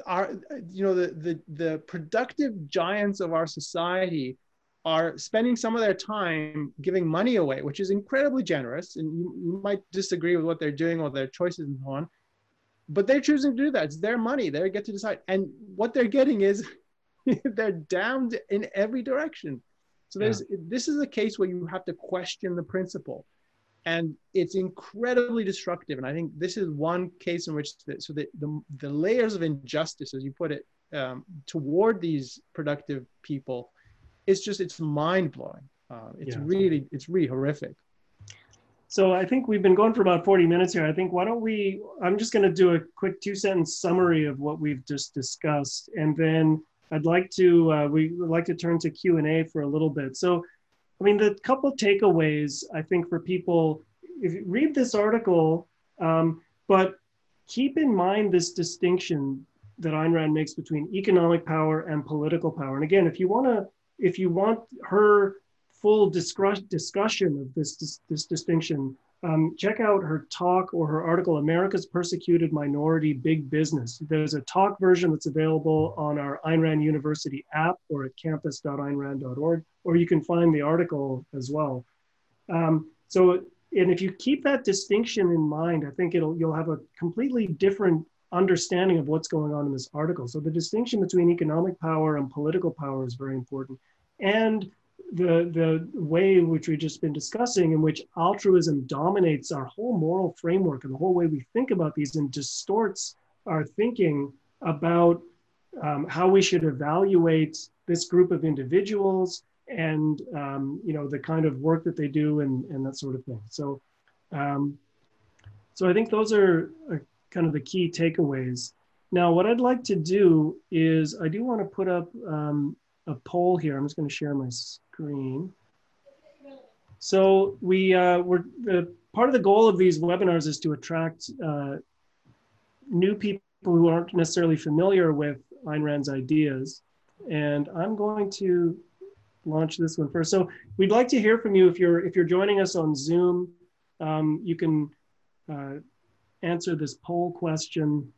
our you know the, the the productive giants of our society are spending some of their time giving money away, which is incredibly generous. And you, you might disagree with what they're doing or their choices and so on. But they're choosing to do that. It's their money. They get to decide. And what they're getting is they're downed in every direction. So there's, yeah. this is a case where you have to question the principle. And it's incredibly destructive. And I think this is one case in which, the, so the, the, the layers of injustice, as you put it, um, toward these productive people, it's just, it's mind blowing. Uh, it's yeah. really, it's really horrific. So I think we've been going for about forty minutes here. I think why don't we, I'm just gonna do a quick two sentence summary of what we've just discussed. And then I'd like to, uh, we would like to turn to Q and A for a little bit. So, I mean, the couple takeaways, I think for people, if you read this article, um, but keep in mind this distinction that Ayn Rand makes between economic power and political power. And again, if you wanna, if you want her full discuss discussion of this, this, this distinction, um, check out her talk or her article, America's Persecuted Minority, Big Business. There's a talk version that's available on our Ayn Rand University app or at campus dot ayn rand dot org, or you can find the article as well. Um, so, and if you keep that distinction in mind, I think it'll, you'll have a completely different understanding of what's going on in this article. So the distinction between economic power and political power is very important. And the the way in which we've just been discussing, in which altruism dominates our whole moral framework and the whole way we think about these and distorts our thinking about um, how we should evaluate this group of individuals and um, you know, the kind of work that they do and, and that sort of thing. So, um, so I think those are, are kind of the key takeaways. Now, what I'd like to do is I do want to put up um, a poll here. I'm just going to share my screen. So we uh, we're the part of the goal of these webinars is to attract uh, new people who aren't necessarily familiar with Ayn Rand's ideas. And I'm going to launch this one first. So we'd like to hear from you if you're if you're joining us on Zoom. Um, you can uh, answer this poll question.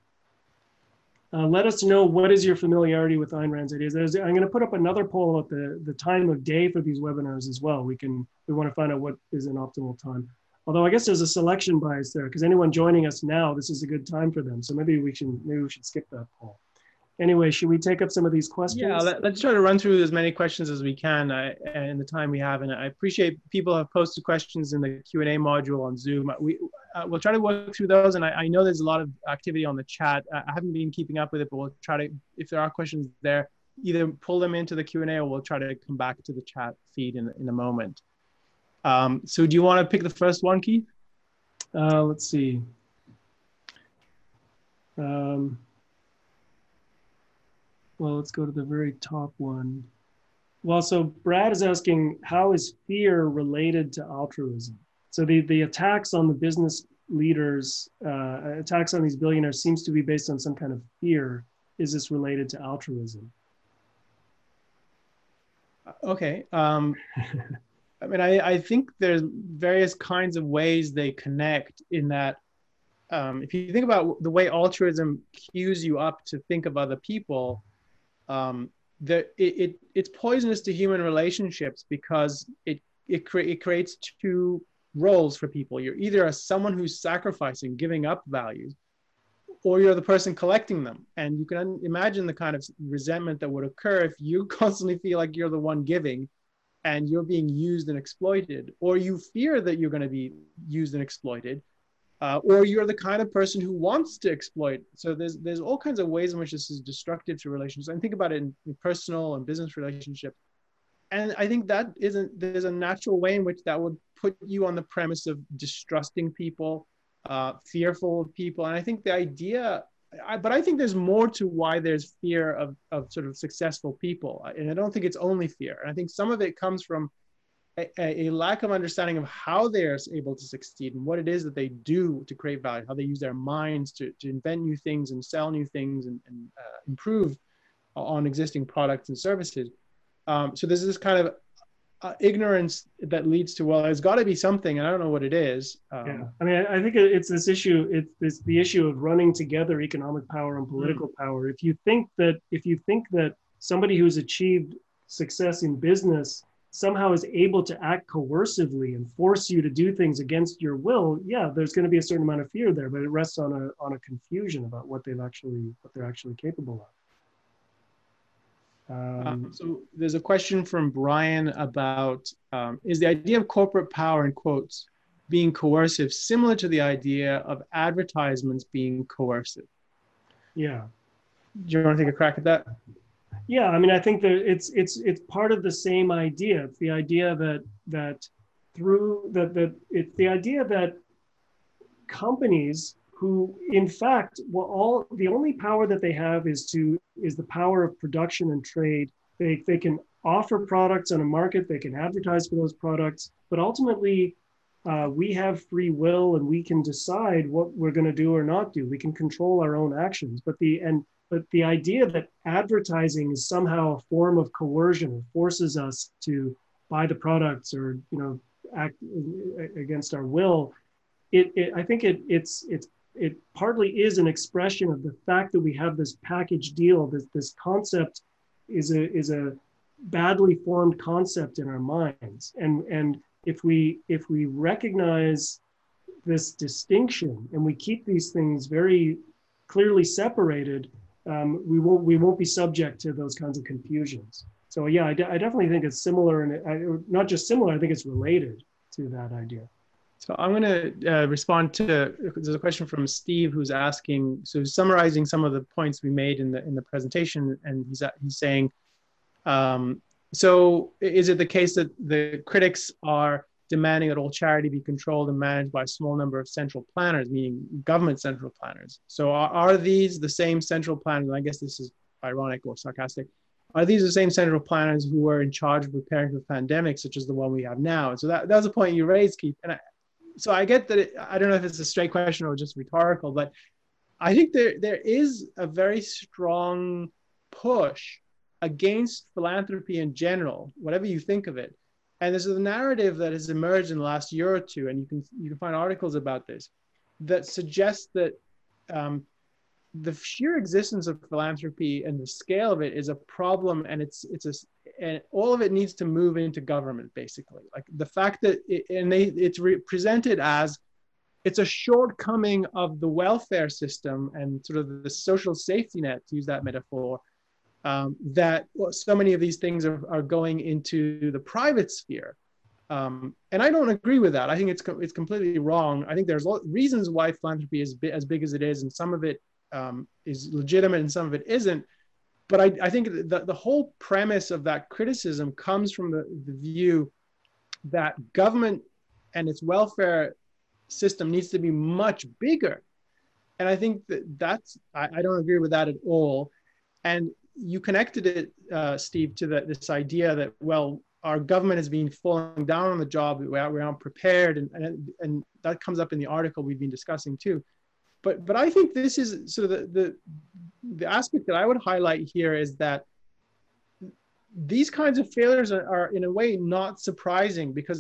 Uh, let us know what is your familiarity with Ayn Rand's ideas. There's, I'm going to put up another poll at the, the time of day for these webinars as well. We can we want to find out what is an optimal time. Although I guess there's a selection bias there because anyone joining us now, this is a good time for them. So maybe we should maybe we should skip that poll. Anyway, should we take up some of these questions? Yeah, let, let's try to run through as many questions as we can I, in the time we have. And I appreciate people have posted questions in the Q and A module on Zoom. We, uh, we'll try to work through those. And I, I know there's a lot of activity on the chat. I haven't been keeping up with it, but we'll try to, if there are questions there, either pull them into the Q and A or we'll try to come back to the chat feed in, in a moment. Um, so do you want to pick the first one, Keith? Uh, let's see. Um, Well, let's go to the very top one. Well, so Brad is asking, how is fear related to altruism? So the, the attacks on the business leaders, uh, attacks on these billionaires seems to be based on some kind of fear. Is this related to altruism? Okay. Um, I mean, I, I think there's various kinds of ways they connect in that. Um, if you think about the way altruism cues you up to think of other people, Um, the, it, it, it's poisonous to human relationships because it, it, cre it creates two roles for people. You're either a, someone who's sacrificing, giving up values, or you're the person collecting them. And you can imagine the kind of resentment that would occur if you constantly feel like you're the one giving and you're being used and exploited, or you fear that you're going to be used and exploited, Uh, or you're the kind of person who wants to exploit. So there's there's all kinds of ways in which this is destructive to relationships. And think about it in, in personal and business relationships. And I think that isn't, there's a natural way in which that would put you on the premise of distrusting people, uh, fearful of people. And I think the idea, I, but I think there's more to why there's fear of, of sort of successful people. And I don't think it's only fear. And I think some of it comes from A, a lack of understanding of how they're able to succeed and what it is that they do to create value, how they use their minds to, to invent new things and sell new things and, and uh, improve on existing products and services. Um, so there's this kind of uh, ignorance that leads to, well, there's got to be something and I don't know what it is. Um, yeah. I mean, I think it's this issue, it's, it's the issue of running together economic power and political mm-hmm. power. If you think that, if you think that somebody who's achieved success in business somehow is able to act coercively and force you to do things against your will, yeah, there's going to be a certain amount of fear there, but it rests on a on a confusion about what they've actually what they're actually capable of. Um, um, so there's a question from Brian about um, is the idea of corporate power in quotes being coercive similar to the idea of advertisements being coercive? Yeah. Do you want to take a crack at that? Yeah, I mean, I think that it's it's it's part of the same idea. It's the idea that that through that that it's the idea that companies who, in fact, well, all the only power that they have is to is the power of production and trade. They they can offer products on a market. They can advertise for those products, but ultimately. Uh, we have free will, and we can decide what we're going to do or not do. We can control our own actions. But the and but the idea that advertising is somehow a form of coercion, it forces us to buy the products or you know act against our will. It, it I think it it's it's it partly is an expression of the fact that we have this package deal. This this concept is a is a badly formed concept in our minds, and and. If we if we recognize this distinction and we keep these things very clearly separated, um, we won't we won't be subject to those kinds of confusions. So yeah, I, d I definitely think it's similar, and I, not just similar. I think it's related to that idea. So I'm going to uh, respond to there's a question from Steve who's asking. So summarizing some of the points we made in the in the presentation, and he's he's saying. Um, So is it the case that the critics are demanding that all charity be controlled and managed by a small number of central planners, meaning government central planners? So are, are these the same central planners, and I guess this is ironic or sarcastic, are these the same central planners who were in charge of preparing for pandemics such as the one we have now? And so that, that was a point you raised, Keith. And I, so I get that, it, I don't know if it's a straight question or just rhetorical, but I think there there is a very strong push against philanthropy in general, whatever you think of it. And this is a narrative that has emerged in the last year or two, and you can, you can find articles about this, that suggests that um, the sheer existence of philanthropy and the scale of it is a problem, and it's, it's a, and all of it needs to move into government, basically. Like the fact that, it, and they, it's presented as, it's a shortcoming of the welfare system and sort of the social safety net, to use that metaphor, Um, that well, so many of these things are, are going into the private sphere. Um, and I don't agree with that. I think it's, co it's completely wrong. I think there's reasons why philanthropy is bi as big as it is, and some of it um, is legitimate and some of it isn't. But I, I think the, the whole premise of that criticism comes from the, the view that government and its welfare system needs to be much bigger. And I think that that's, I, I don't agree with that at all. And you connected it, uh, Steve, to the, this idea that, well, our government has been falling down on the job, we're, we're unprepared, and, and, and that comes up in the article we've been discussing too. But, but I think this is sort of the, the, the aspect that I would highlight here is that these kinds of failures are, are in a way not surprising, because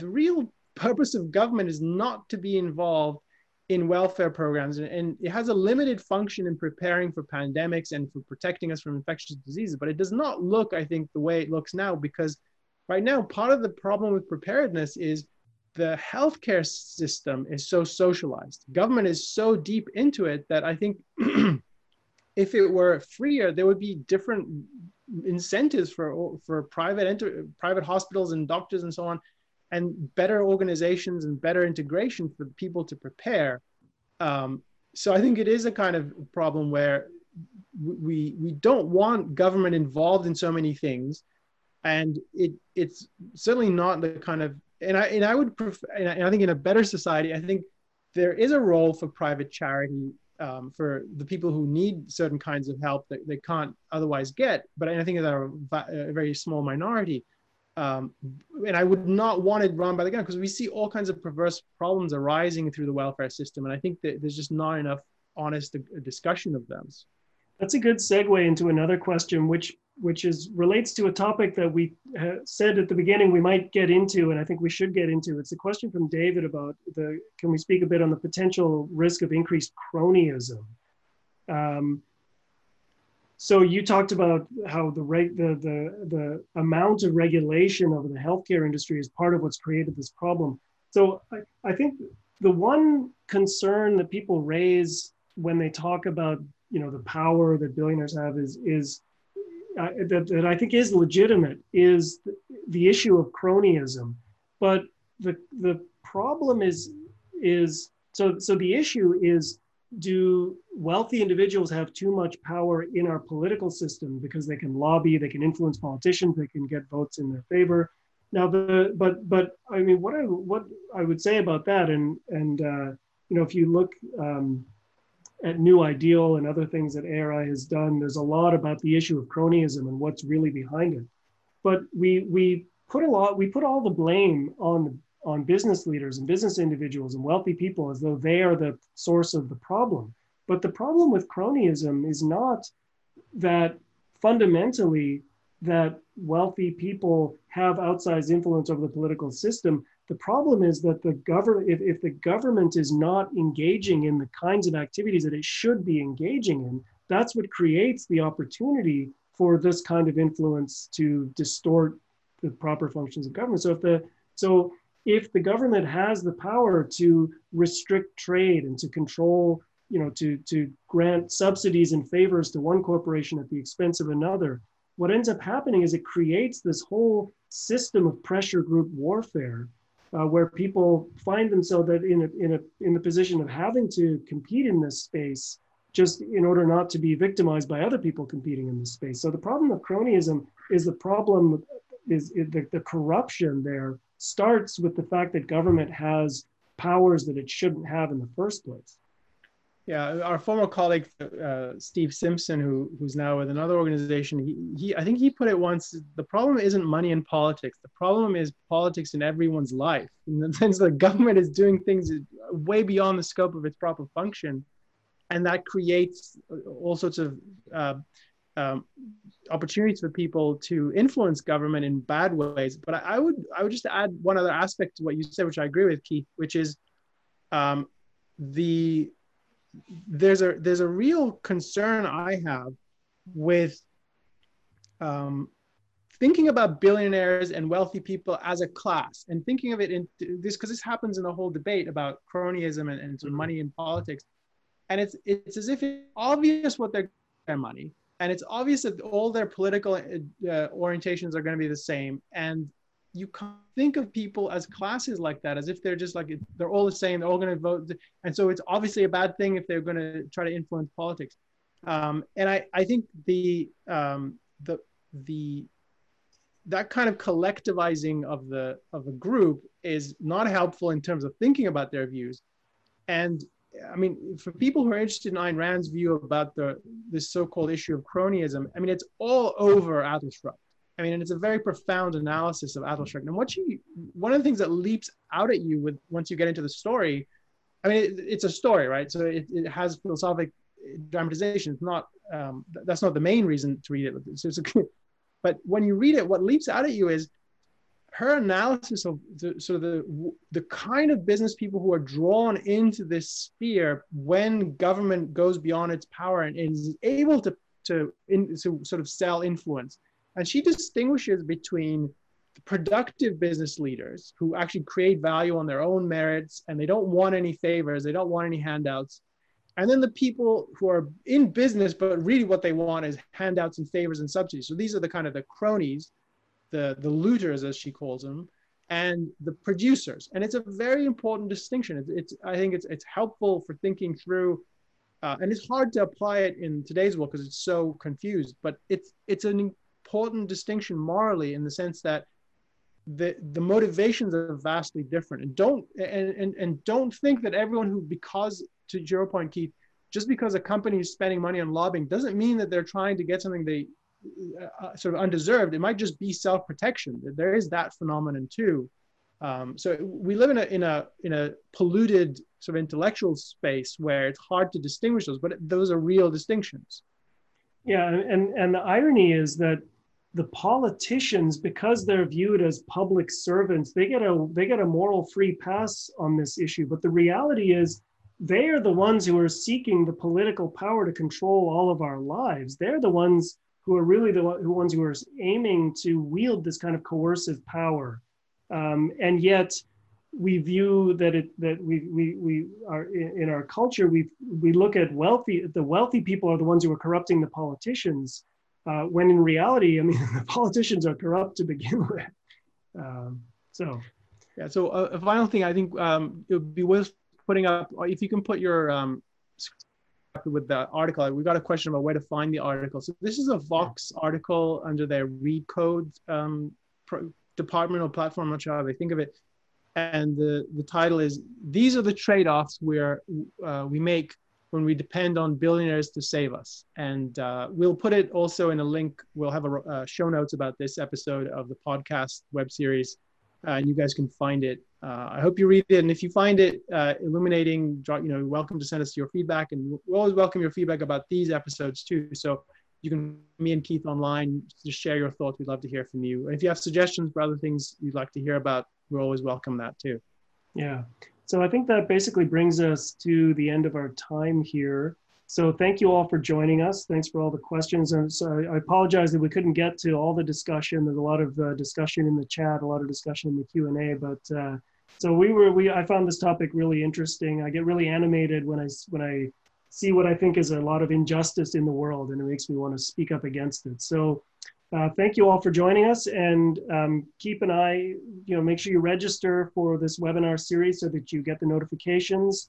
the real purpose of government is not to be involved in welfare programs, and, and it has a limited function in preparing for pandemics and for protecting us from infectious diseases, but it does not look, I think, the way it looks now, because right now part of the problem with preparedness is the healthcare system is so socialized. Government is so deep into it that I think if it were freer, there would be different incentives for, for private, enter, private hospitals and doctors and so on, and better organizations and better integration for people to prepare. Um, so I think it is a kind of problem where we, we don't want government involved in so many things. And it, it's certainly not the kind of, and I, and I would, prefer, and I, and I think in a better society, I think there is a role for private charity um, for the people who need certain kinds of help that they can't otherwise get. But I think they're a very small minority. Um, and I would not want it run by the government, because we see all kinds of perverse problems arising through the welfare system. And I think that there's just not enough honest discussion of them. That's a good segue into another question, which, which is, relates to a topic that we uh, said at the beginning we might get into, and I think we should get into. It's a question from David about the, can we speak a bit on the potential risk of increased cronyism? Um, So you talked about how the, reg- the the the amount of regulation over the healthcare industry is part of what's created this problem. So I, I think the one concern that people raise when they talk about, you know, the power that billionaires have is is uh, that, that I think is legitimate, is the, the issue of cronyism. But the the problem is is so so the issue is, do wealthy individuals have too much power in our political system because they can lobby, they can influence politicians, they can get votes in their favor? Now, the but but I mean, what I what I would say about that, and and uh, you know, if you look um, at New Ideal and other things that A R I has done, there's a lot about the issue of cronyism and what's really behind it. But we we put a lot we put all the blame on the on business leaders and business individuals and wealthy people as though they are the source of the problem. But the problem with cronyism is not that fundamentally that wealthy people have outsized influence over the political system. The problem is that the government, if, if the government is not engaging in the kinds of activities that it should be engaging in, that's what creates the opportunity for this kind of influence to distort the proper functions of government. So if the, so If the government has the power to restrict trade and to control, you know, to, to grant subsidies and favors to one corporation at the expense of another, what ends up happening is it creates this whole system of pressure group warfare, uh, where people find themselves that in a, in a in the position of having to compete in this space just in order not to be victimized by other people competing in this space. So the problem of cronyism is the problem is, is the, the corruption there starts with the fact that government has powers that it shouldn't have in the first place. Yeah, our former colleague, uh, Steve Simpson, who who's now with another organization, he, he I think he put it once, the problem isn't money in politics. The problem is politics in everyone's life. In the sense the government is doing things way beyond the scope of its proper function. And that creates all sorts of uh, Um, opportunities for people to influence government in bad ways. But I, I would I would just add one other aspect to what you said, which I agree with, Keith, which is um, the there's a there's a real concern I have with um, thinking about billionaires and wealthy people as a class, and thinking of it in this, because this happens in the whole debate about cronyism and, and sort of money in politics, and it's it's as if it's obvious what they're their money. And it's obvious that all their political uh, orientations are going to be the same. And you can't think of people as classes like that, as if they're just like, they're all the same, they're all going to vote. And so it's obviously a bad thing if they're going to try to influence politics. Um, and I, I think the, um, the, the, that kind of collectivizing of the, of a group is not helpful in terms of thinking about their views. And I mean, for people who are interested in Ayn Rand's view about the this so-called issue of cronyism, I mean, it's all over Atlas Shrugged. I mean, and it's a very profound analysis of Atlas Shrugged. And what she, one of the things that leaps out at you with once you get into the story, I mean, it, it's a story, right? So it, it has philosophic dramatization. It's not um, th- that's not the main reason to read it. It's, it's a, but when you read it, what leaps out at you is her analysis of the, sort of the, the kind of business people who are drawn into this sphere when government goes beyond its power and is able to, to, in, to sort of sell influence. And she distinguishes between the productive business leaders who actually create value on their own merits, and they don't want any favors, they don't want any handouts. And then the people who are in business, but really what they want is handouts and favors and subsidies. So these are the kind of the cronies, the the looters, as she calls them, and the producers. And it's a very important distinction. It's, it's I think it's it's helpful for thinking through, uh, and it's hard to apply it in today's world because it's so confused, but it's it's an important distinction morally in the sense that the the motivations are vastly different. And don't and and, and don't think that everyone who, because, to your point, Keith, just because a company is spending money on lobbying doesn't mean that they're trying to get something they Uh, sort of undeserved. It might just be self-protection. There is that phenomenon too. Um, so we live in a in a in a polluted sort of intellectual space where it's hard to distinguish those, but those are real distinctions. Yeah, and and the irony is that the politicians, because they're viewed as public servants, they get a they get a moral free pass on this issue. But the reality is they are the ones who are seeking the political power to control all of our lives. They're the ones who are really the ones who are aiming to wield this kind of coercive power. Um, and yet we view that it, that we, we, we are in our culture, we, we look at wealthy, the wealthy people are the ones who are corrupting the politicians. Uh, when in reality, I mean, the politicians are corrupt to begin with. Um, so. Yeah, so a, a final thing, I think um, it would be worth putting up, if you can put your, um, with the article, we got a question about where to find the article. So this is a Vox article under their Recode um, pro department or platform, I'm not sure how they think of it. And the, the title is, these are the trade-offs where uh, we make when we depend on billionaires to save us. And uh, we'll put it also in a link. We'll have a uh, show notes about this episode of the podcast web series. Uh, and you guys can find it. Uh, I hope you read it. And if you find it uh, illuminating, you know, you're welcome to send us your feedback. And we always welcome your feedback about these episodes too. So you can, me and Keith online, just share your thoughts. We'd love to hear from you. And if you have suggestions for other things you'd like to hear about, we're always welcome that too. Yeah. So I think that basically brings us to the end of our time here. So thank you all for joining us. Thanks for all the questions. And so I apologize that we couldn't get to all the discussion. There's a lot of uh, discussion in the chat, a lot of discussion in the Q and A. But uh, so we were, we I found this topic really interesting. I get really animated when I when I see what I think is a lot of injustice in the world, and it makes me want to speak up against it. So uh, thank you all for joining us, and um, keep an eye. You know, make sure you register for this webinar series so that you get the notifications.